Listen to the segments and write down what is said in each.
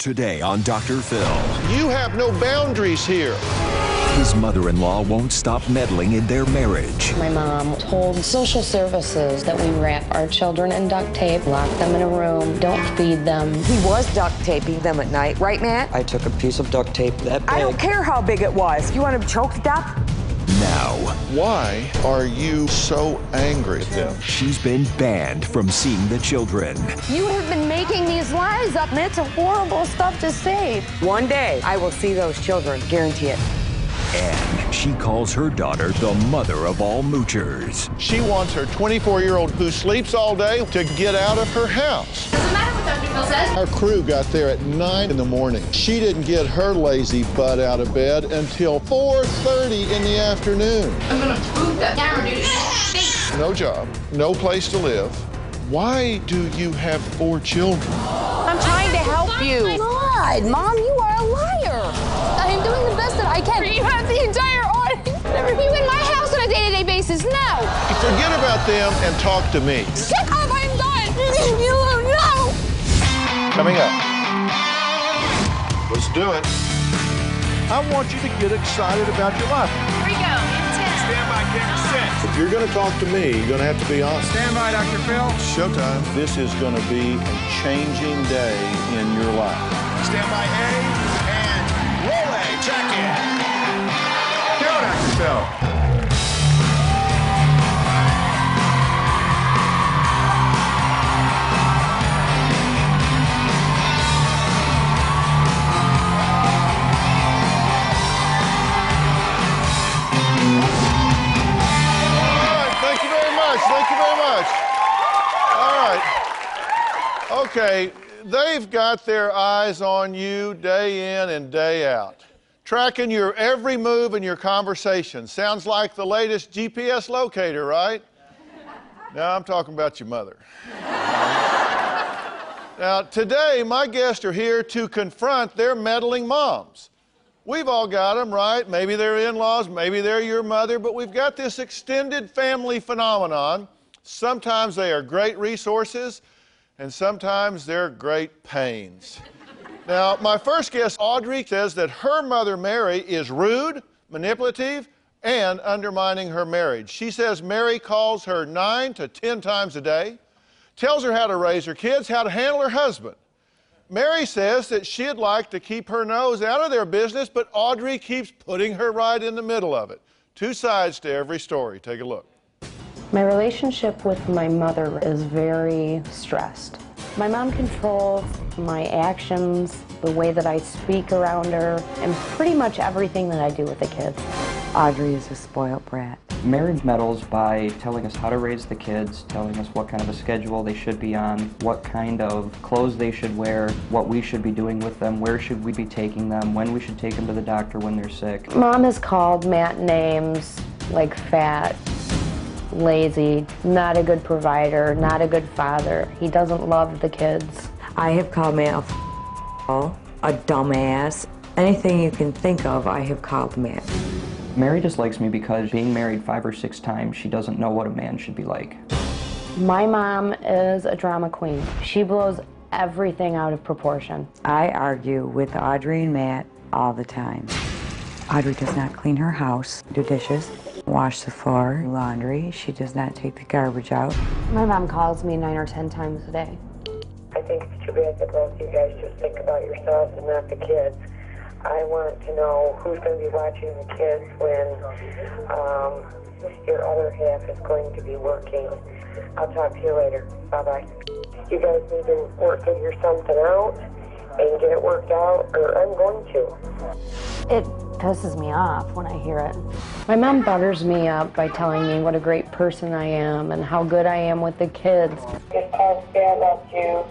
Today on Dr. Phil. You have no boundaries here. His mother-in-law won't stop meddling in their marriage. My mom told social services that we wrap our children in duct tape, lock them in a room, don't feed them. He was duct taping them at night, right, Matt? I took a piece of duct tape that big. I don't care how big it was. You want him choked up? Now, why are you so angry at them? She's been banned from seeing the children. You have been making these lies up, and it's a horrible stuff to say. One day, I will see those children, guarantee it. And she calls her daughter the mother of all moochers. She wants her 24-year-old who sleeps all day to get out of her house. Doesn't matter what Dr. Phil says. Our crew got there at 9 in the morning. She didn't get her lazy butt out of bed until 4:30 in the afternoon. I'm going to prove that down, dude. No job, no place to live. Why do you have 4 children? I'm trying to help you. God, Mom, you are a liar. I am doing the best that I can. You have the entire audience. Never be in my house on a day-to-day basis. No. Forget about them and talk to me. Shut up! I'm done. Leave me alone. No. Coming up. Let's do it. I want you to get excited about your life. Here we go. Stand by, camera set. If you're going to talk to me, you're going to have to be honest. Stand by, Dr. Phil. Showtime. This is going to be a changing day in your life. Stand by, A. Check in. Go, Dr. Phil. All right, thank you very much. Thank you very much. All right. Okay, they've got their eyes on you day in and day out. Tracking your every move in your conversation. Sounds like the latest GPS locator, right? No, I'm talking about your mother. Now, today, my guests are here to confront their meddling moms. We've all got them, right? Maybe they're in-laws, maybe they're your mother, but we've got this extended family phenomenon. Sometimes they are great resources, and sometimes they're great pains. Now, my first guest, Audrey, says that her mother, Mary, is rude, manipulative, and undermining her marriage. She says Mary calls her 9 to 10 times a day, tells her how to raise her kids, how to handle her husband. Mary says that she'd like to keep her nose out of their business, but Audrey keeps putting her right in the middle of it. Two sides to every story. Take a look. My relationship with my mother is very stressed. My mom controls my actions, the way that I speak around her, and pretty much everything that I do with the kids. Audrey is a spoiled brat. Mary meddles by telling us how to raise the kids, telling us what kind of a schedule they should be on, what kind of clothes they should wear, what we should be doing with them, where should we be taking them, when we should take them to the doctor when they're sick. Mom has called Matt names like fat, lazy, not a good provider, not a good father. He doesn't love the kids. I have called Matt a dumbass. Anything you can think of, I have called Matt. Mary dislikes me because being married 5 or 6 times, she doesn't know what a man should be like. My mom is a drama queen. She blows everything out of proportion. I argue with Audrey and Matt all the time. Audrey does not clean her house, do dishes, wash the floor, laundry. She does not take the garbage out. My mom calls me 9 or 10 times a day. I think it's too bad that both of you guys just think about yourselves and not the kids. I want to know who's going to be watching the kids when your other half is going to be working. I'll talk to you later. Bye-bye. You guys need to figure something out and get it worked out, or I'm going to. It pisses me off when I hear it. My mom butters me up by telling me what a great person I am and how good I am with the kids. Just tell me I love you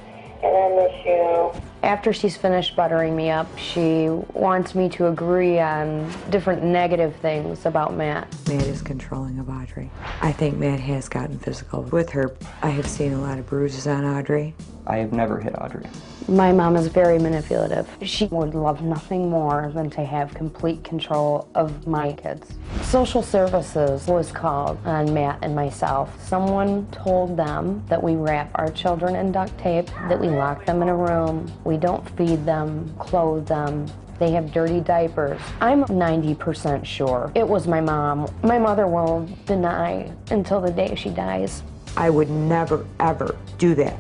and I miss you. After she's finished buttering me up, she wants me to agree on different negative things about Matt. Matt is controlling of Audrey. I think Matt has gotten physical with her. I have seen a lot of bruises on Audrey. I have never hit Audrey. My mom is very manipulative. She would love nothing more than to have complete control of my kids. Social services was called on Matt and myself. Someone told them that we wrap our children in duct tape, that we lock them in a room. We don't feed them, clothe them. They have dirty diapers. I'm 90% sure it was my mom. My mother will deny until the day she dies. I would never, ever do that,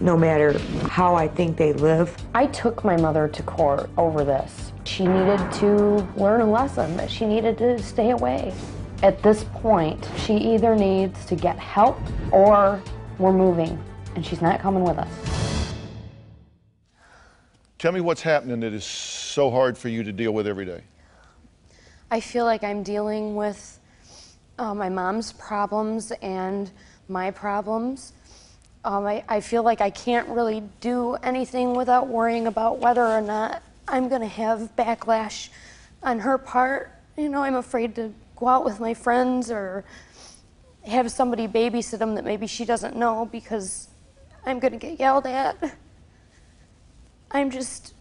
no matter how I think they live. I took my mother to court over this. She needed to learn a lesson, that she needed to stay away. At this point, she either needs to get help or we're moving, and she's not coming with us. Tell me what's happening that is so hard for you to deal with every day. I feel like I'm dealing with my mom's problems and my problems. I feel like I can't really do anything without worrying about whether or not I'm going to have backlash on her part. You know, I'm afraid to go out with my friends or have somebody babysit them that maybe she doesn't know because I'm going to get yelled at. I'm just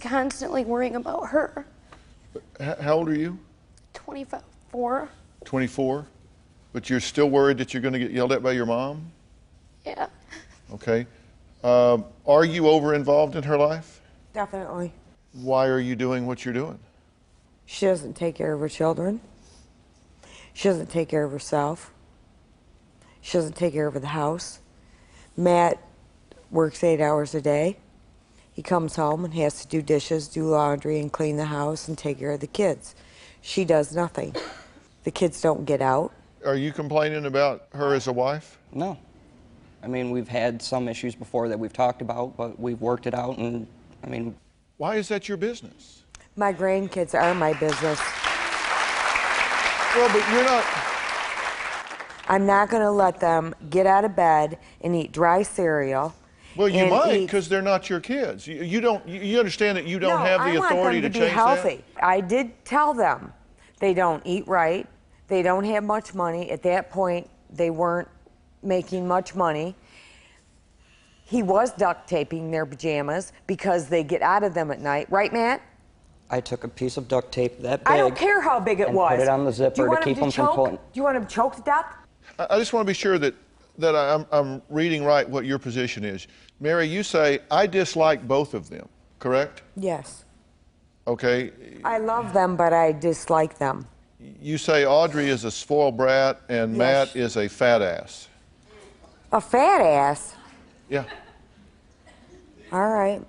constantly worrying about her. How old are you? 24. 24? But you're still worried that you're going to get yelled at by your mom? Yeah. Okay. Are you over-involved in her life? Definitely. Why are you doing what you're doing? She doesn't take care of her children. She doesn't take care of herself. She doesn't take care of the house. Matt works 8 hours a day. He comes home and has to do dishes, do laundry, and clean the house and take care of the kids. She does nothing. The kids don't get out. Are you complaining about her as a wife? No. I mean, we've had some issues before that we've talked about, but we've worked it out, and I mean... Why is that your business? My grandkids are my business. Well, but you're not... I'm not going to let them get out of bed and eat dry cereal. Well, you might, because they're not your kids. You understand that you don't have the authority to change that? No, I want them to be healthy. I did tell them they don't eat right. They don't have much money. At that point, they weren't making much money. He was duct taping their pajamas because they get out of them at night. Right, Matt? I took a piece of duct tape that big. I don't care how big it was. Put it on the zipper to keep them from pulling. Do you want them choked to death? I just want to be sure that I'm reading right what your position is. Mary, you say, I dislike both of them, correct? Yes. Okay. I love them, but I dislike them. You say Audrey is a spoiled brat and yes. Matt is a fat ass. A fat ass? Yeah. All right.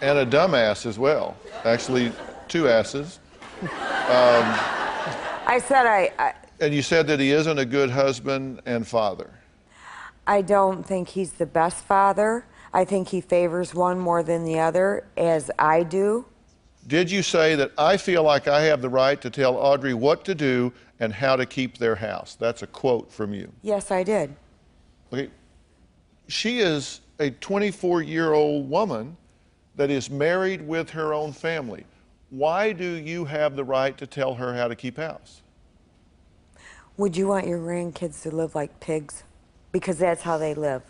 And a dumb ass as well. Actually, two asses. And you said that he isn't a good husband and father. I don't think he's the best father. I think he favors one more than the other, as I do. Did you say that I feel like I have the right to tell Audrey what to do and how to keep their house? That's a quote from you. Yes, I did. Okay. She is a 24-year-old woman that is married with her own family. Why do you have the right to tell her how to keep house? Would you want your grandkids to live like pigs? Because that's how they live.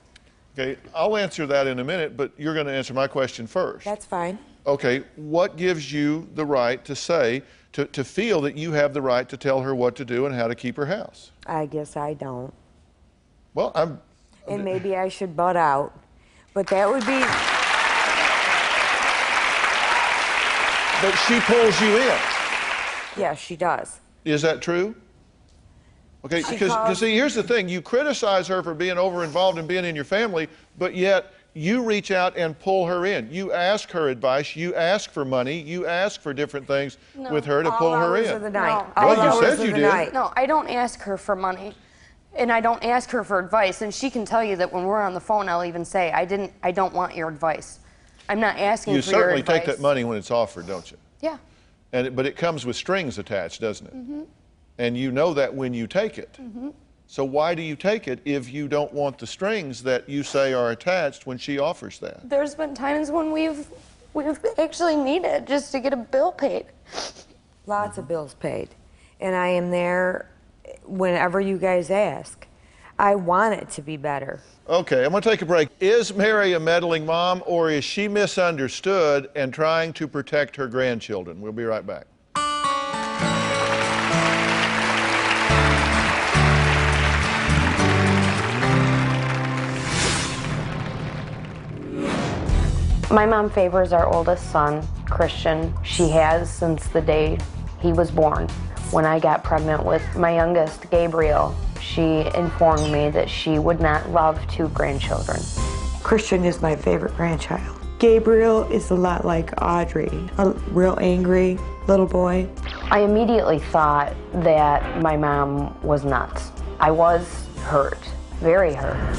Okay, I'll answer that in a minute, but you're going to answer my question first. That's fine. Okay, what gives you the right to say, to feel that you have the right to tell her what to do and how to keep her house? I guess I don't. Well, and maybe I should butt out, but that would be... But she pulls you in. Yeah, she does. Is that true? Okay, because see, here's the thing. You criticize her for being over-involved and being in your family, but yet you reach out and pull her in. You ask her advice. You ask for money. You ask for different things with her to pull her in. All hours of the night. Well, you said you did. No, I don't ask her for money, and I don't ask her for advice. And she can tell you that when we're on the phone, I'll even say, I don't want your advice. I'm not asking for your advice. You certainly take that money when it's offered, don't you? Yeah. But it comes with strings attached, doesn't it? Mm-hmm. And you know that when you take it. Mm-hmm. So why do you take it if you don't want the strings that you say are attached when she offers that? There's been times when we've actually needed just to get a bill paid. Lots of bills paid. And I am there whenever you guys ask. I want it to be better. Okay, I'm going to take a break. Is Mary a meddling mom, or is she misunderstood and trying to protect her grandchildren? We'll be right back. My mom favors our oldest son, Christian. She has since the day he was born. When I got pregnant with my youngest, Gabriel, she informed me that she would not love two grandchildren. Christian is my favorite grandchild. Gabriel is a lot like Audrey, a real angry little boy. I immediately thought that my mom was nuts. I was hurt, very hurt.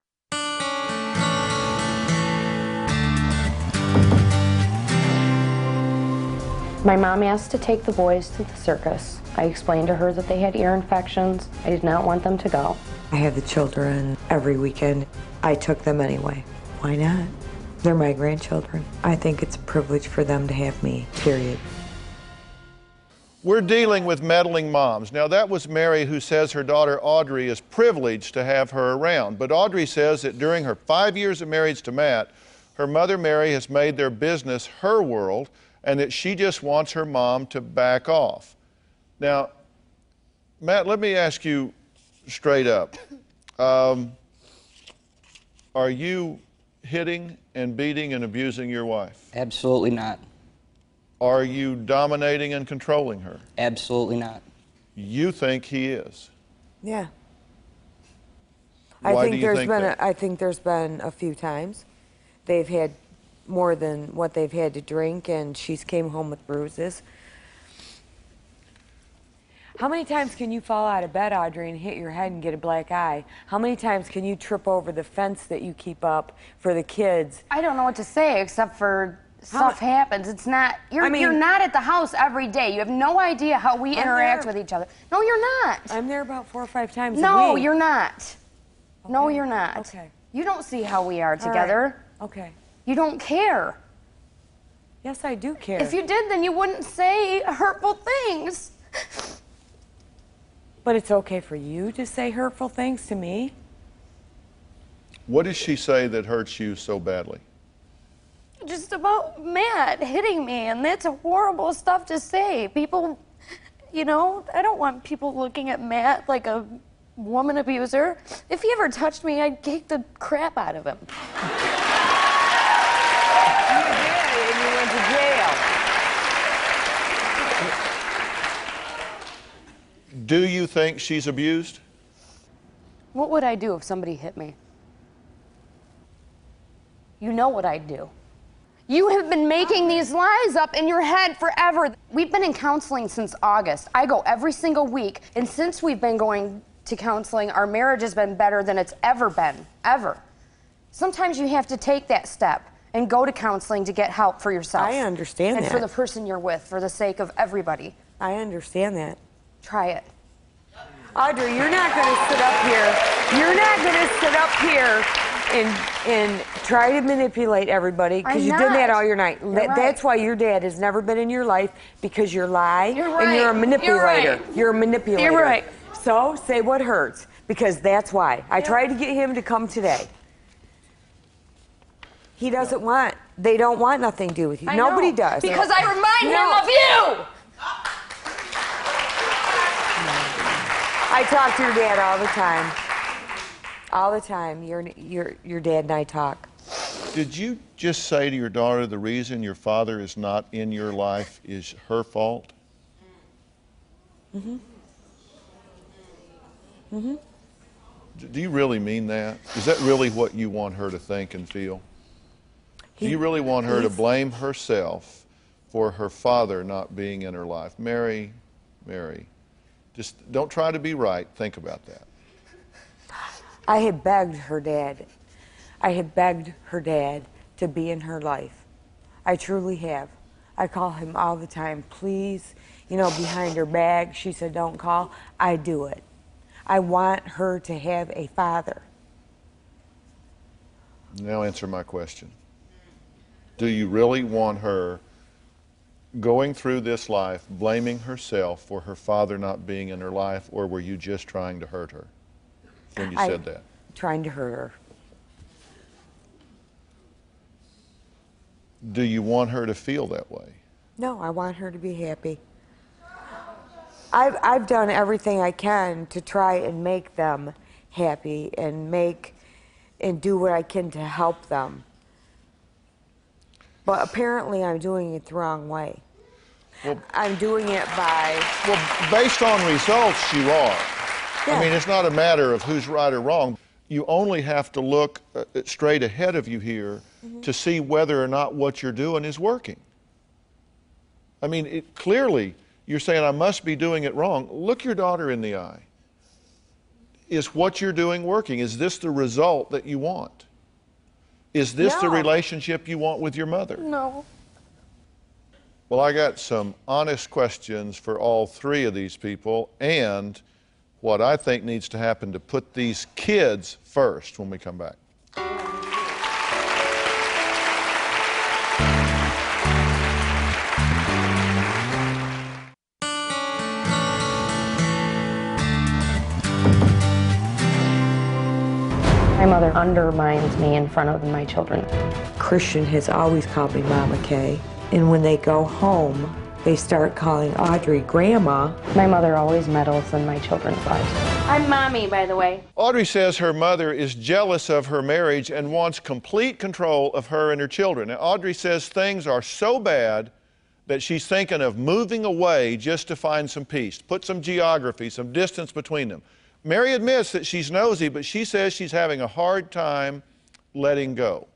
My mom asked to take the boys to the circus. I explained to her that they had ear infections. I did not want them to go. I have the children every weekend. I took them anyway. Why not? They're my grandchildren. I think it's a privilege for them to have me, period. We're dealing with meddling moms. Now, that was Mary, who says her daughter Audrey is privileged to have her around. But Audrey says that during her 5 years of marriage to Matt, her mother Mary has made their business her world, and that she just wants her mom to back off. Now, Matt, let me ask you straight up. Are you hitting and beating and abusing your wife? Absolutely not. Are you dominating and controlling her? Absolutely not. You think he is? Yeah. Why do you think that? I think there's been a few times they've had more than what they've had to drink, and she's came home with bruises. How many times can you fall out of bed, Audrey, and hit your head and get a black eye? How many times can you trip over the fence that you keep up for the kids? I don't know what to say, except for stuff happens. It's not, you're not at the house every day. You have no idea how we interact with each other. No, you're not. I'm there about 4 or 5 times a week. No, you're not. Okay. No, you're not. Okay. You don't see how we are together. Right. Okay. You don't care. Yes, I do care. If you did, then you wouldn't say hurtful things. But it's okay for you to say hurtful things to me. What does she say that hurts you so badly? Just about Matt hitting me, and that's horrible stuff to say. People, I don't want people looking at Matt like a woman abuser. If he ever touched me, I'd kick the crap out of him. Do you think she's abused? What would I do if somebody hit me? You know what I'd do. You have been making these lies up in your head forever. We've been in counseling since August. I go every single week, and since we've been going to counseling, our marriage has been better than it's ever been, ever. Sometimes you have to take that step and go to counseling to get help for yourself. I understand that. And for the person you're with, for the sake of everybody. I understand that. Try it. Audrey, you're not going to sit up here. And try to manipulate everybody, because you've done that all your night. That's why your dad has never been in your life, because you're lying and you're a manipulator. You're a manipulator. You're right. So say what hurts, because that's why. I tried to get him to come today. He doesn't want, they don't want nothing to do with you. Nobody does. Because I remind him of you. I talk to your dad all the time. All the time, your dad and I talk. Did you just say to your daughter the reason your father is not in your life is her fault? Mm-hmm. Mm-hmm. Do you really mean that? Is that really what you want her to think and feel? Do you really want her to blame herself for her father not being in her life? Mary, just don't try to be right. Think about that. I had begged her dad. I had begged her dad to be in her life. I truly have. I call him all the time, please. You know, behind her back, she said, don't call. I do it. I want her to have a father. Now answer my question. Do you really want her going through this life blaming herself for her father not being in her life, or were you just trying to hurt her? When you said that. Trying to hurt her. Do you want her to feel that way? No, I want her to be happy. I've done everything I can to try and make them happy and do what I can to help them. But apparently I'm doing it the wrong way. Well, I'm doing it by... Well, based on results, you are. Yeah. I mean, it's not a matter of who's right or wrong. You only have to look straight ahead of you here to see whether or not what you're doing is working. I mean, clearly, you're saying, I must be doing it wrong. Look your daughter in the eye. Is what you're doing working? Is this the result that you want? Is this the relationship you want with your mother? No. Well, I got some honest questions for all three of these people, and what I think needs to happen to put these kids first when we come back. My mother undermines me in front of my children. Christian has always called me Mama Kay, and when they go home, they start calling Audrey Grandma. My mother always meddles in my children's lives. I'm Mommy, by the way. Audrey says her mother is jealous of her marriage and wants complete control of her and her children. Now, Audrey says things are so bad that she's thinking of moving away just to find some peace, put some geography, some distance between them. Mary admits that she's nosy, but she says she's having a hard time letting go.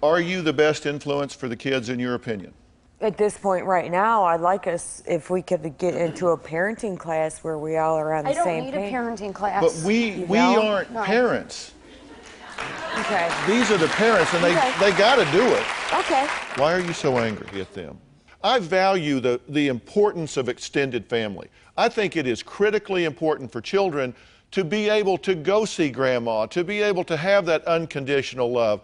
Are you the best influence for the kids, in your opinion? At this point right now, I'd like us, if we could get into a parenting class where we all are on the same page. I don't need a parenting class. But we aren't parents. Okay. These are the parents, and they got to do it. Okay. Why are you so angry at them? I value the importance of extended family. I think it is critically important for children to be able to go see Grandma, to be able to have that unconditional love,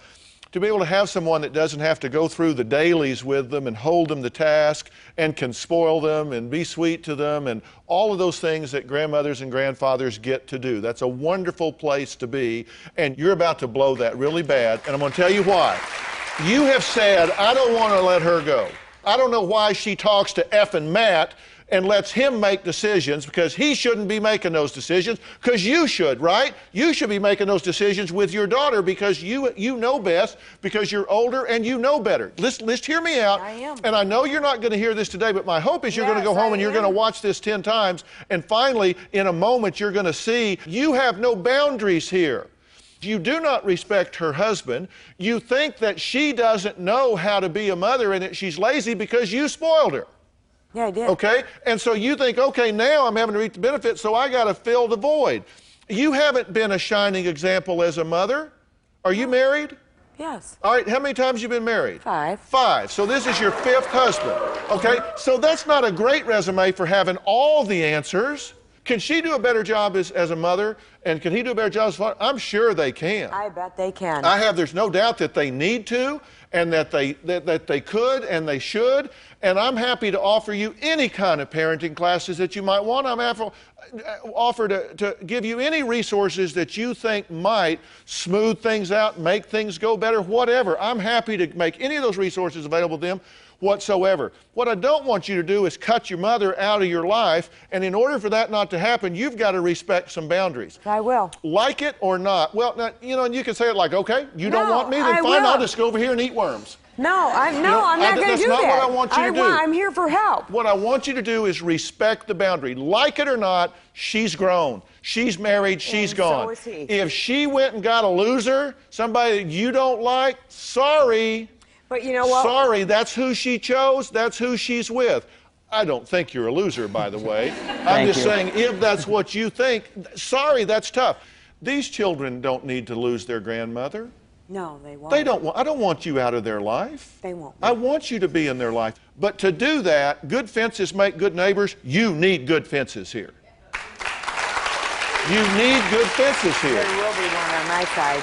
to be able to have someone that doesn't have to go through the dailies with them and hold them to task and can spoil them and be sweet to them and all of those things that grandmothers and grandfathers get to do. That's a wonderful place to be, and you're about to blow that really bad, and I'm going to tell you why. You have said, I don't want to let her go. I don't know why she talks to effing Matt and lets him make decisions, because he shouldn't be making those decisions, because you should, right? You should be making those decisions with your daughter, because you know best, because you're older and you know better. Let's hear me out. I am. And I know you're not going to hear this today, but my hope is you're going to go home and you're going to watch this 10 times, and finally, in a moment, you're going to see you have no boundaries here. You do not respect her husband. You think that she doesn't know how to be a mother and that she's lazy because you spoiled her. Yeah, I did. Okay? And so you think, okay, now I'm having to reap the benefit, so I got to fill the void. You haven't been a shining example as a mother. Are you married? Yes. All right, how many times you been married? 5. 5. So this is your 5th husband. Okay? So that's not a great resume for having all the answers. Can she do a better job as a mother? And can he do a better job as a father? I'm sure they can. I bet they can. There's no doubt that they need to, and that they could and they should. And I'm happy to offer you any kind of parenting classes that you might want. I'm happy to offer to give you any resources that you think might smooth things out, make things go better, whatever. I'm happy to make any of those resources available to them whatsoever. What I don't want you to do is cut your mother out of your life, and in order for that not to happen, you've got to respect some boundaries. I will. Like it or not. Well, now, you know, and you can say it like, okay, you don't want me, then fine, I'll just go over here and eat worms. I'm not going to do that. That's not what I want you to do. I'm here for help. What I want you to do is respect the boundary. Like it or not, she's grown. She's married. She's gone. So is he. If she went and got a loser, somebody that you don't like, sorry. But you know what? Sorry, that's who she chose. That's who she's with. I don't think you're a loser, by the way. I'm just saying, if that's what you think, sorry, that's tough. These children don't need to lose their grandmother. No, they won't. They don't want. I don't want you out of their life. They won't. I want you to be in their life. But to do that, good fences make good neighbors. You need good fences here. You need good fences here. There will be one on my side.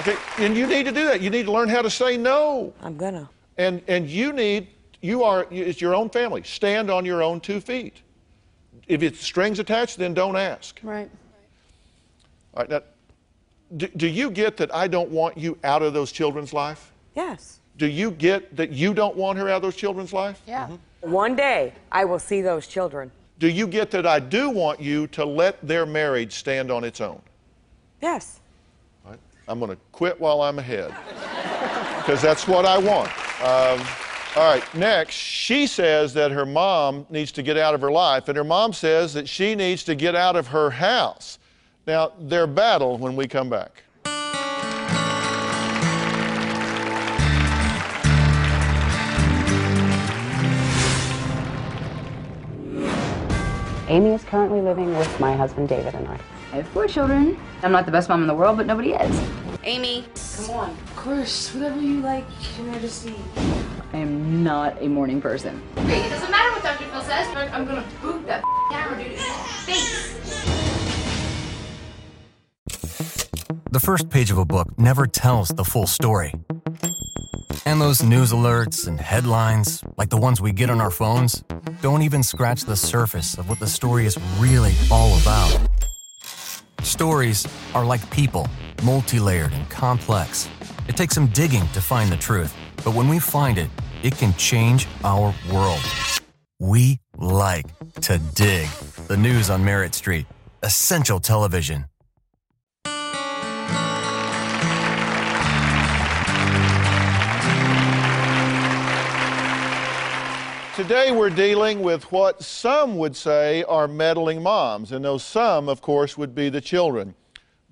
Okay, and you need to do that. You need to learn how to say no. I'm gonna. And it's your own family. Stand on your own two feet. If it's strings attached, then don't ask. Right. All right, now, do you get that I don't want you out of those children's life? Yes. Do you get that you don't want her out of those children's life? Yeah. Mm-hmm. One day, I will see those children. Do you get that I do want you to let their marriage stand on its own? Yes. I'm going to quit while I'm ahead, because that's what I want. All right, next, she says that her mom needs to get out of her life, and her mom says that she needs to get out of her house. Now, their battle when we come back. Amy is currently living with my husband, David, and I. I have 4 children. I'm not the best mom in the world, but nobody is. Amy. Come on. Of course. Whatever you like, Your Majesty. I am not a morning person. It doesn't matter what Dr. Phil says. I'm going to boot that camera dude's face. The first page of a book never tells the full story. And those news alerts and headlines, like the ones we get on our phones, don't even scratch the surface of what the story is really all about. Stories are like people, multi-layered and complex. It takes some digging to find the truth, but when we find it, it can change our world. We like to dig. The news on Merritt Street, essential television. Today we're dealing with what some would say are meddling moms, and those some, of course, would be the children.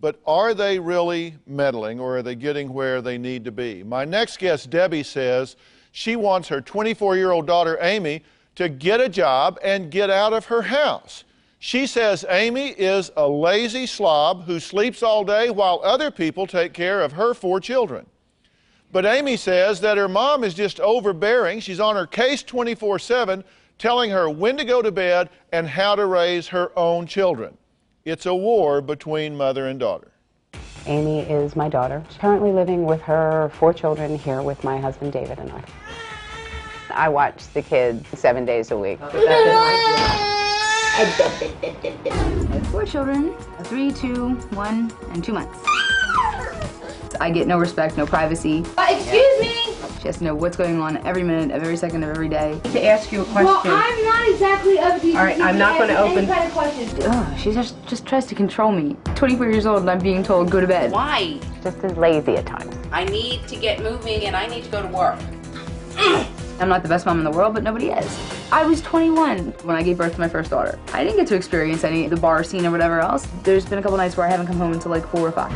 But are they really meddling, or are they getting where they need to be? My next guest, Debbie, says she wants her 24-year-old daughter, Amy, to get a job and get out of her house. She says Amy is a lazy slob who sleeps all day while other people take care of her 4 children. But Amy says that her mom is just overbearing. She's on her case 24/7, telling her when to go to bed and how to raise her own children. It's a war between mother and daughter. Amy is my daughter. She's currently living with her 4 children here with my husband, David, and I. I watch the kids 7 days a week. I have 4 children, 3, 2, 1, and 2 months. I get no respect, no privacy. Excuse me? She has to know what's going on every minute, of every second, of every day. To ask you a question. Well, I'm not exactly up to you. All right, I'm not going to open. Any kind of questions. Oh, she just tries to control me. 24 years old and I'm being told, go to bed. Why? Just as lazy at times. I need to get moving and I need to go to work. I'm not the best mom in the world, but nobody is. I was 21 when I gave birth to my first daughter. I didn't get to experience any of the bar scene or whatever else. There's been a couple nights where I haven't come home until like 4 or 5.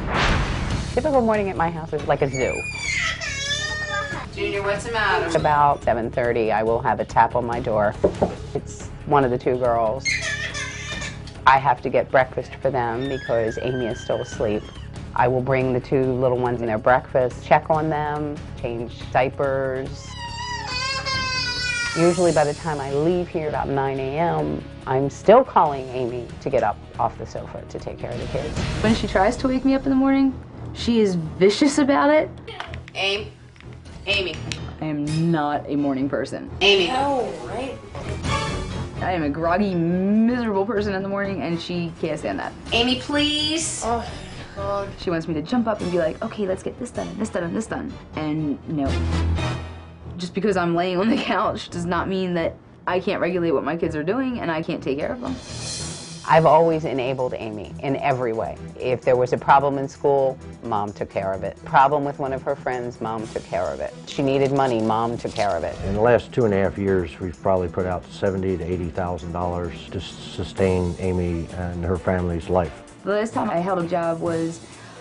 Typical morning at my house is like a zoo. Junior, what's the matter? About 7:30, I will have a tap on my door. It's one of the 2 girls. I have to get breakfast for them because Amy is still asleep. I will bring the 2 little ones in their breakfast, check on them, change diapers. Usually by the time I leave here about 9 a.m., I'm still calling Amy to get up off the sofa to take care of the kids. When she tries to wake me up in the morning, she is vicious about it. Amy. I am not a morning person. Amy. Oh, right. I am a groggy, miserable person in the morning, and she can't stand that. Amy, please. Oh, God. She wants me to jump up and be like, okay, let's get this done, and this done, and this done. And no. Just because I'm laying on the couch does not mean that I can't regulate what my kids are doing and I can't take care of them. I've always enabled Amy in every way. If there was a problem in school, Mom took care of it. Problem with one of her friends, Mom took care of it. She needed money, Mom took care of it. In the last 2.5 years, we've probably put out $70,000 to $80,000 to sustain Amy and her family's life. The last time I held a job was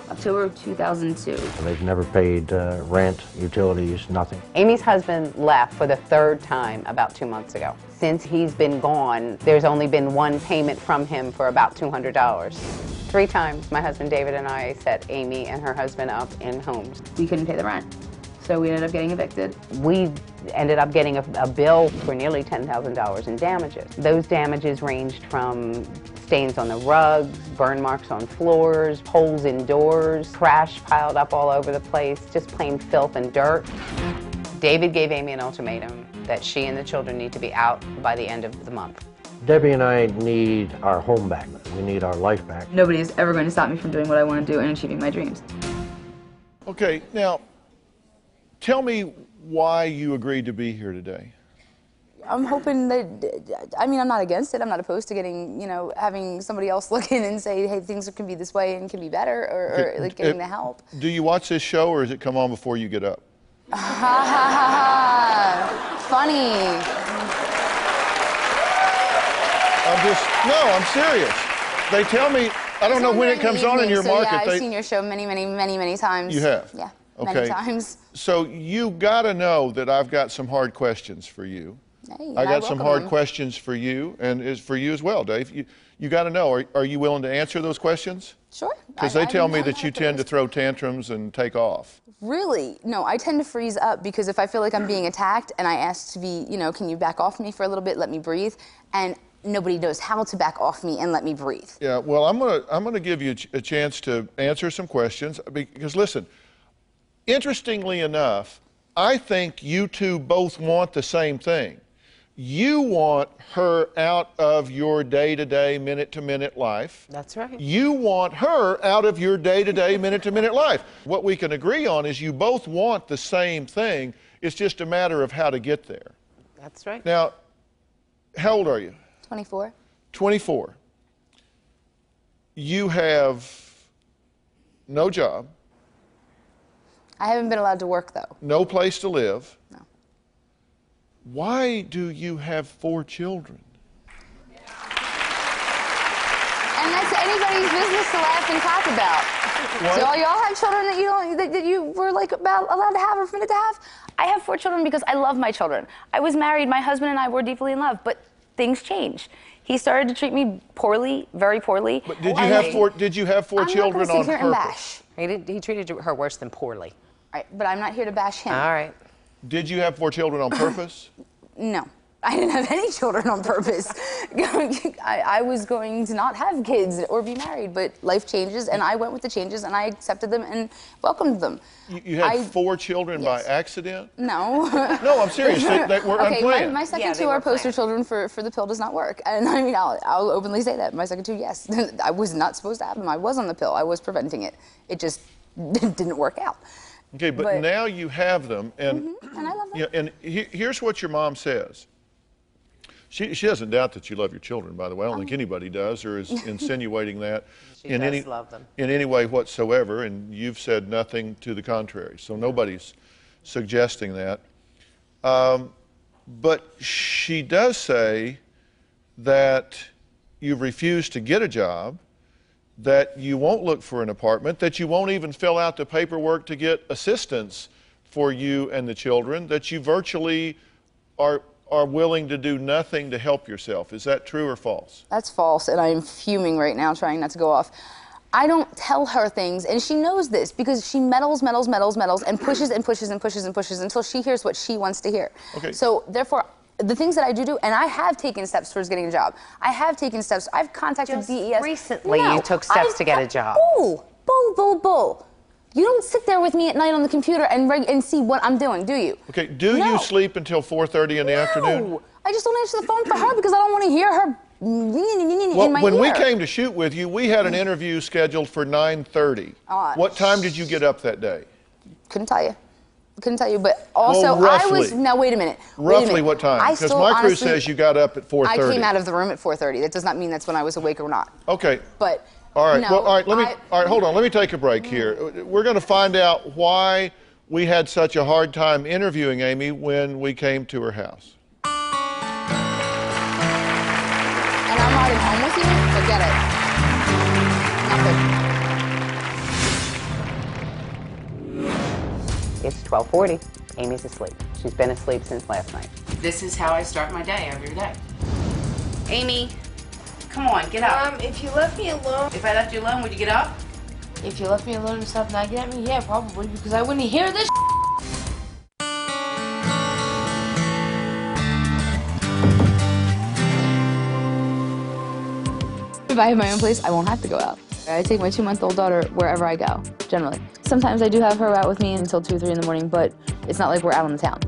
October of 2002. They've never paid rent, utilities, nothing. Amy's husband left for the third time about 2 months ago. Since he's been gone, there's only been one payment from him for about $200. 3 times my husband David and I set Amy and her husband up in homes. We couldn't pay the rent, so we ended up getting evicted. We ended up getting a bill for nearly $10,000 in damages. Those damages ranged from stains on the rugs, burn marks on floors, holes in doors, trash piled up all over the place, just plain filth and dirt. David gave Amy an ultimatum that she and the children need to be out by the end of the month. Debbie and I need our home back. We need our life back. Nobody is ever going to stop me from doing what I want to do and achieving my dreams. Okay, now, tell me why you agreed to be here today. I'm hoping that, I mean, I'm not against it. I'm not opposed to getting, you know, having somebody else look in and say, hey, things can be this way and can be better, or like getting the help. Do you watch this show, or does it come on before you get up? Funny. I'm serious. They tell me, I don't know when it comes on in your market. Yeah, I've seen your show many, many, many, many times. You have? Yeah. Okay. Many times. So you gotta know that I've got some hard questions for you. Hey, I got some hard questions for you, and is for you as well, Dave. You gotta know, are you willing to answer those questions? Sure. Because they tell me that you tend to throw tantrums and take off. Really? No, I tend to freeze up, because if I feel like I'm being attacked and I ask to be, you know, can you back off me for a little bit, let me breathe, and nobody knows how to back off me and let me breathe. Yeah, well, I'm gonna give you a chance to answer some questions, because listen, interestingly enough, I think you two both want the same thing. You want her out of your day-to-day, minute-to-minute life. That's right. You want her out of your day-to-day, minute-to-minute life. What we can agree on is you both want the same thing. It's just a matter of how to get there. That's right. Now, how old are you? 24. 24. You have no job. I haven't been allowed to work, though. No place to live. No. Why do you have 4 children? And that's anybody's business to laugh and talk about. What? Do y'all have children that you were like about allowed to have or permitted to have? I have 4 children because I love my children. I was married. My husband and I were deeply in love, but things change. He started to treat me poorly, very poorly. But did you have four? Did you have 4 children on purpose? He treated her worse than poorly. All right, but I'm not here to bash him. All right. Did you have 4 children on purpose? No. I didn't have any children on purpose. I was going to not have kids or be married, but life changes, and I went with the changes, and I accepted them and welcomed them. You had 4 children yes. By accident? No. No, I'm serious. They were unplanned. My second 2 are poster children for the pill does not work. And I mean, I'll openly say that. My second 2, yes. I was not supposed to have them. I was on the pill. I was preventing it. It just didn't work out. Okay, but now you have them, and I love them. Yeah, and here's what your mom says. She doesn't doubt that you love your children, by the way. I don't think anybody does, or is insinuating that. She does love them. In any way whatsoever, and you've said nothing to the contrary. So nobody's suggesting that. But she does say that you've refused to get a job, that you won't look for an apartment, that you won't even fill out the paperwork to get assistance for you and the children, that you virtually are willing to do nothing to help yourself. Is that true or false? That's false, and I'm fuming right now trying not to go off. I don't tell her things, and she knows this, because she meddles, and pushes and pushes and pushes and pushes until she hears what she wants to hear. Okay. So therefore, the things that I do, and I have taken steps towards getting a job. I have taken steps. I've contacted just DES. Recently, no, you took steps to get a job. Bull, bull, bull, bull. You don't sit there with me at night on the computer and see what I'm doing, do you? Okay, you sleep until 4:30 in the afternoon? I just don't answer the phone for her because I don't want to hear her in my ear. When we came to shoot with you, we had an interview scheduled for 9:30. What time did you get up that day? Couldn't tell you. Couldn't tell you, but also I was... Now, wait a minute. Roughly what time? Because my crew says you got up at 4:30. I came out of the room at 4:30. That does not mean that's when I was awake or not. Okay. But... All right. No, well, all right. Hold on. Let me take a break here. We're going to find out why we had such a hard time interviewing Amy when we came to her house. And I'm already home with you. Forget it. Nothing. It's 12:40. Amy's asleep. She's been asleep since last night. This is how I start my day every day. Amy. Come on, get up. If you left me alone... If I left you alone, would you get up? If you left me alone and stopped nagging at me, yeah, probably, because I wouldn't hear this If I have my own place, I won't have to go out. I take my 2-month-old daughter wherever I go, generally. Sometimes I do have her out with me until 2 or 3 in the morning, but it's not like we're out on the town.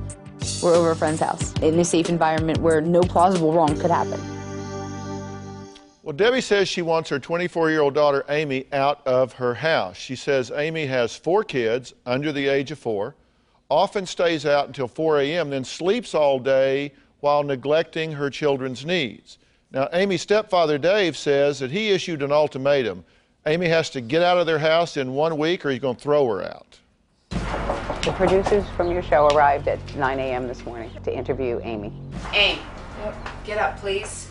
We're over a friend's house in a safe environment where no plausible wrong could happen. Well, Debbie says she wants her 24-year-old daughter, Amy, out of her house. She says Amy has 4 kids under the age of 4, often stays out until 4 a.m., then sleeps all day while neglecting her children's needs. Now, Amy's stepfather, Dave, says that he issued an ultimatum. Amy has to get out of their house in 1 week or he's going to throw her out. The producers from your show arrived at 9 a.m. this morning to interview Amy. Amy, get up, please.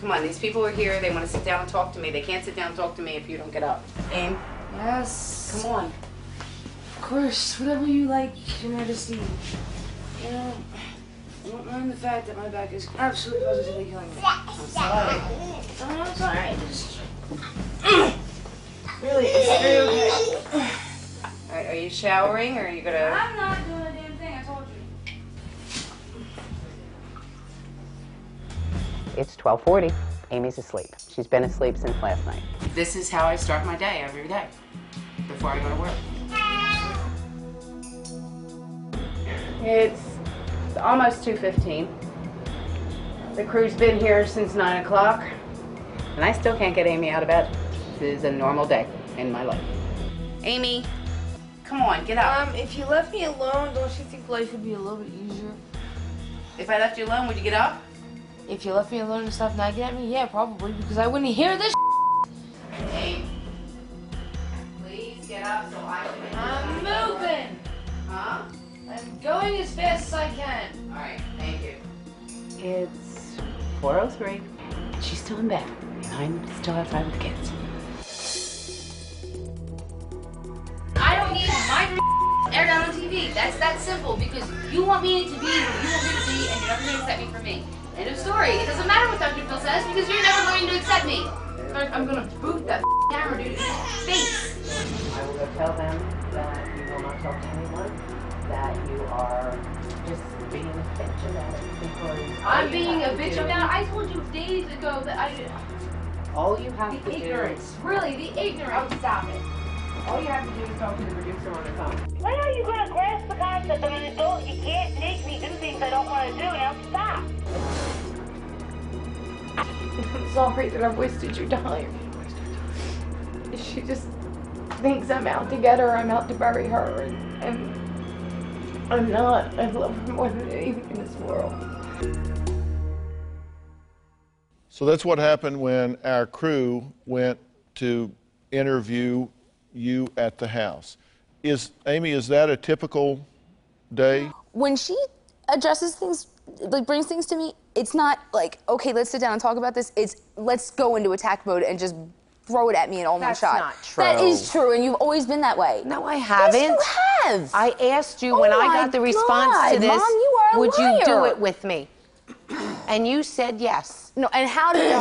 Come on, these people are here. They want to sit down and talk to me. They can't sit down and talk to me if you don't get up. Aim. Yes. Come on. Of course. Whatever you like, Your Majesty. You know, I don't mind the fact that my back is absolutely positively killing me. I'm sorry. I'm sorry. Just... Really, it's true. All right, are you showering or are you going to... I'm not doing a damn thing. I told you. It's 12:40. Amy's asleep. She's been asleep since last night. This is how I start my day every day before I go to work. It's almost 2:15. The crew's been here since 9 o'clock. And I still can't get Amy out of bed. This is a normal day in my life. Amy, come on, get up. If you left me alone, don't you think life would be a little bit easier? If I left you alone, would you get up? If you left me alone and stopped nagging at me, yeah, probably, because I wouldn't hear this Hey, please get up so I can... I'm moving! Huh? I'm going as fast as I can. All right, thank you. It's 4:03. She's still in bed, and I'm still out front with the kids. I don't need my air down on TV. That's that simple, because you want me to be who you want me to be, and you're never going to accept me for me. End of story. It doesn't matter what Dr. Phil says because you're never going to accept me. I'm going to boot that camera, dude, in your face. I will go tell them that you will not talk to anyone, that you are just being a bitch about it. I'm being a bitch about it. I told you days ago that I... All you have to do... The ignorance. Really, the ignorance. Oh, stop it. All you have to do is talk to the producer on the phone. When are you going to grasp the concept of an adult? You can't make me do things I don't want to do. Now stop. I'm sorry that I've wasted your time. She just thinks I'm out to get her. I'm out to bury her. And I'm not. I love her more than anything in this world. So that's what happened when our crew went to interview you at the house. Amy, is that a typical day? When she addresses things, like brings things to me, it's not like, okay, let's sit down and talk about this. It's let's go into attack mode and just throw it at me in all That's my shot. That's not true. That is true, and you've always been that way. No, I haven't. Yes, you have. I asked you when I got the response to this, Mom, you are a liar. Would you do it with me? And you said yes. No, and how do you...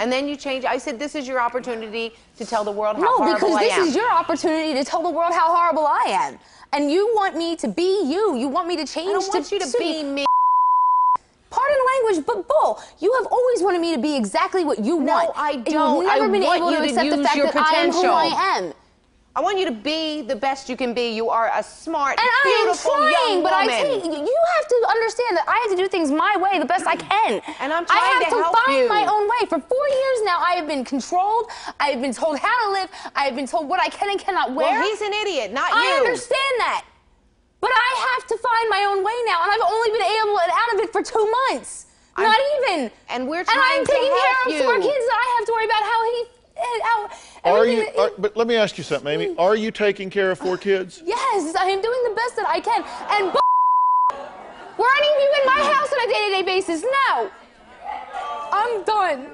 And then you change. I said, this is your opportunity to tell the world how horrible I am. No, because this is your opportunity to tell the world how horrible I am. And you want me to be you. You want me to change to... I don't want you to be me. Pardon language, but Bull, you have always wanted me to be exactly what you want. No, I don't. I've never been able to accept the fact that I am who I am. I want you to be the best you can be. You are a smart, beautiful young woman. And I am trying, but I say, you have to understand that I have to do things my way the best I can. And I'm trying to help you. I have to find my own way. For 4 years now, I have been controlled. I have been told how to live. I have been told what I can and cannot wear. Well, he's an idiot, not you. I understand that. But I have to find my own way now, and I've only been able to get out of it for 2 months. Not even. And we're trying to help you. And I'm taking care of 4 kids that I have to worry about But let me ask you something, Amy. Are you taking care of 4 kids? Yes, I am doing the best that I can. And were any of you in my house on a day-to-day basis? No. I'm done.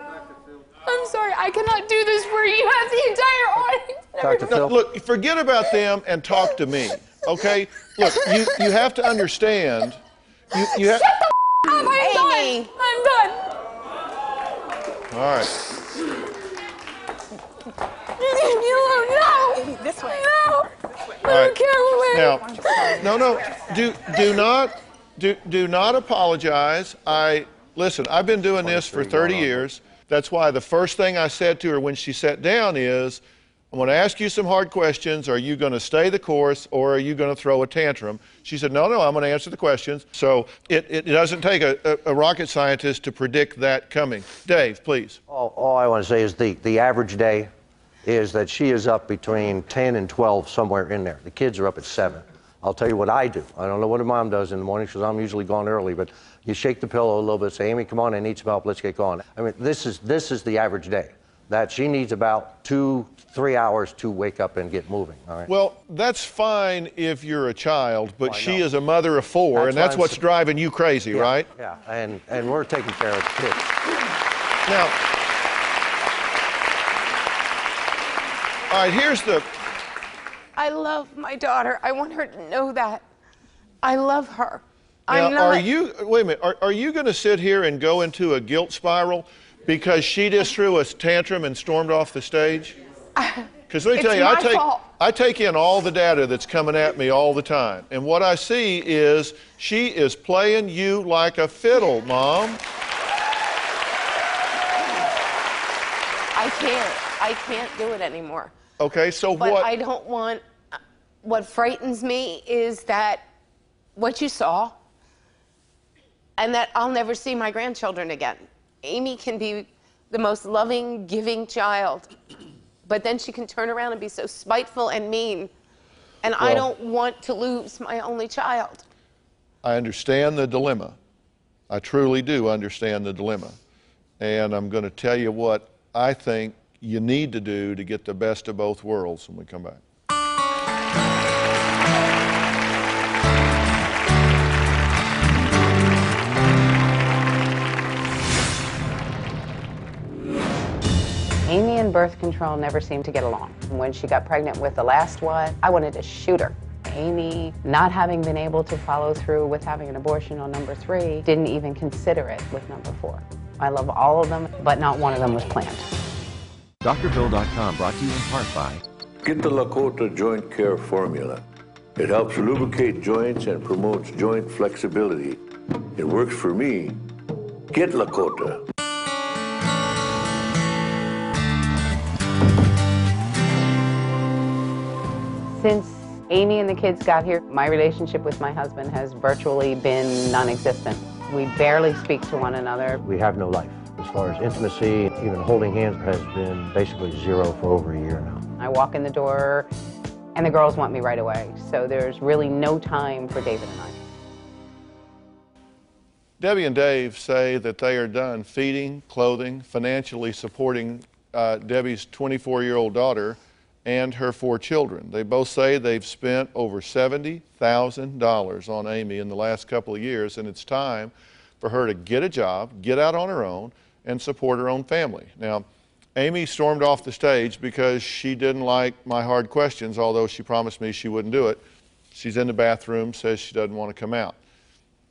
I'm sorry, I cannot do this for you. You have the entire audience. Dr. Phil. Look, forget about them and talk to me. Okay, look, you have to understand. You have... Shut the up! I'm done. I'm done. All right. No. This way. No. I don't care what way. Now, no. Do not apologize. Listen. I've been doing this for 30 years. That's why the first thing I said to her when she sat down is, I'm going to ask you some hard questions. Are you going to stay the course, or are you going to throw a tantrum? She said, no, I'm going to answer the questions. So it doesn't take a rocket scientist to predict that coming. Dave, please. All I want to say is the average day is that she is up between 10 and 12, somewhere in there. The kids are up at 7. I'll tell you what I do. I don't know what her mom does in the morning because I'm usually gone early, but you shake the pillow a little bit, say, Amy, come on, I need some help. Let's get going. I mean, this is the average day. That she needs about 2-3 hours to wake up and get moving, all right? Well, that's fine if you're a child, but she is a mother of 4, and that's what's driving you crazy, right? Yeah, and we're taking care of the kids. Now, all right, here's the... I love my daughter. I want her to know that. I love her. Now, I'm not... Wait a minute, are you going to sit here and go into a guilt spiral because she just threw a tantrum and stormed off the stage? Because let me tell you, I take in all the data that's coming at me all the time. And what I see is she is playing you like a fiddle, Mom. I can't do it anymore. Okay, so what frightens me is that what you saw, and that I'll never see my grandchildren again. Amy can be the most loving, giving child, but then she can turn around and be so spiteful and mean, and I don't want to lose my only child. I understand the dilemma. I truly do understand the dilemma. And I'm going to tell you what I think you need to do to get the best of both worlds when we come back. Amy and birth control never seemed to get along. When she got pregnant with the last one, I wanted to shoot her. Amy, not having been able to follow through with having an abortion on number 3, didn't even consider it with number 4. I love all of them, but not one of them was planned. DrPhil.com brought to you in part by... Get the Lakota Joint Care Formula. It helps lubricate joints and promotes joint flexibility. It works for me. Get Lakota. Since Amy and the kids got here, my relationship with my husband has virtually been non-existent. We barely speak to one another. We have no life. As far as intimacy, even holding hands has been basically zero for over a year now. I walk in the door and the girls want me right away, so there's really no time for David and I. Debbie and Dave say that they are done feeding, clothing, financially supporting Debbie's 24-year-old daughter and her 4 children. They both say they've spent over $70,000 on Amy in the last couple of years, and it's time for her to get a job, get out on her own, and support her own family. Now, Amy stormed off the stage because she didn't like my hard questions, although she promised me she wouldn't do it. She's in the bathroom, says she doesn't want to come out.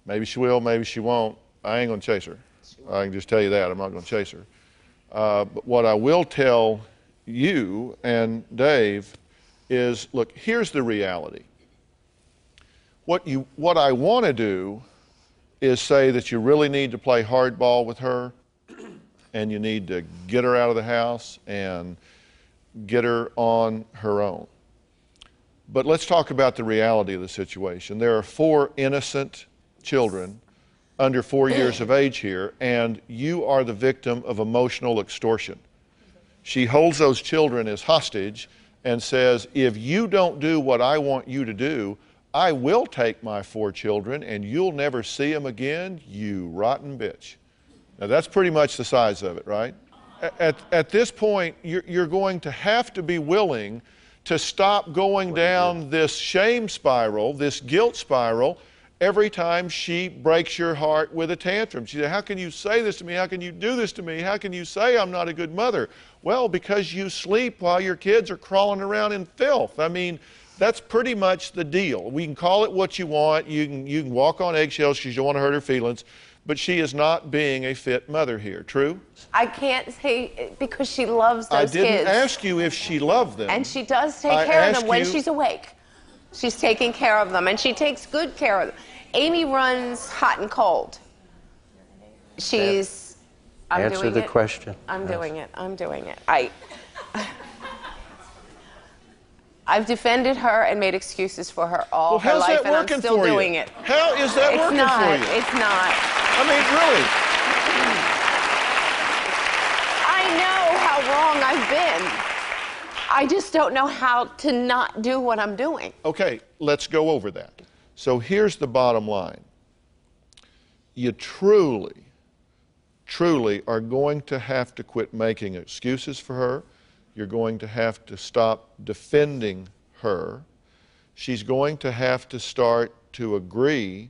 Maybe she will, maybe she won't. I ain't gonna chase her. She I can just tell you that. I'm not going to chase her. But what I will tell you and Dave is, look, here's the reality. What I want to do is say that you really need to play hardball with her, and you need to get her out of the house and get her on her own. But let's talk about the reality of the situation. There are 4 innocent children under 4 years of age here, and you are the victim of emotional extortion. She holds those children as hostage and says, if you don't do what I want you to do, I will take my 4 children and you'll never see them again, you rotten bitch. Now that's pretty much the size of it, right? At this point, you're going to have to be willing to stop going down this shame spiral, this guilt spiral, every time she breaks your heart with a tantrum. She said, how can you say this to me? How can you do this to me? How can you say I'm not a good mother? Well, because you sleep while your kids are crawling around in filth. I mean, that's pretty much the deal. We can call it what you want. You can walk on eggshells because you don't want to hurt her feelings, but she is not being a fit mother here, true? I can't say because she loves those kids. I didn't ask you if she loved them. And she does take care of them when she's awake. She's taking care of them, and she takes good care of them. Amy runs hot and cold. She's, I'm doing it. Answer the question. I'm doing it, I'm doing it. I've defended her and made excuses for her all her life, and I'm still doing it. How is that working for you? It's not. I mean, really. I know how wrong I've been. I just don't know how to not do what I'm doing. Okay, let's go over that. So here's the bottom line. You truly, truly are going to have to quit making excuses for her. You're going to have to stop defending her. She's going to have to start to agree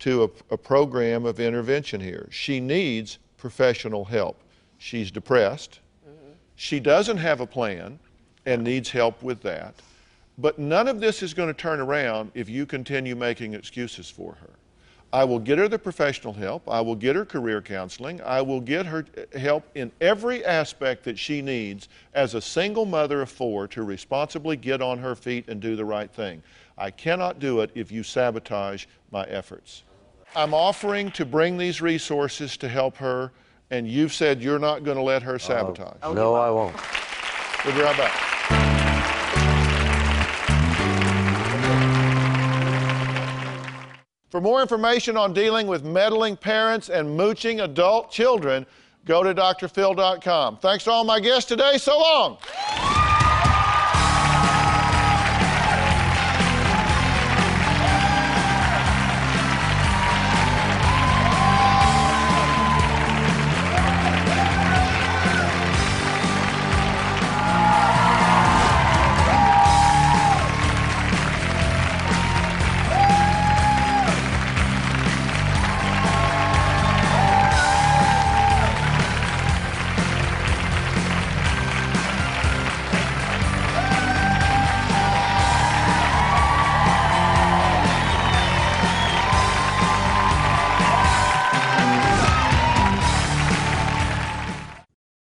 to a program of intervention here. She needs professional help. She's depressed. Mm-hmm. She doesn't have a plan and needs help with that. But none of this is going to turn around if you continue making excuses for her. I will get her the professional help. I will get her career counseling. I will get her help in every aspect that she needs as a single mother of 4 to responsibly get on her feet and do the right thing. I cannot do it if you sabotage my efforts. I'm offering to bring these resources to help her, and you've said you're not going to let her sabotage. Okay, no, I won't. We'll be right back. For more information on dealing with meddling parents and mooching adult children, go to drphil.com. Thanks to all my guests today. So long.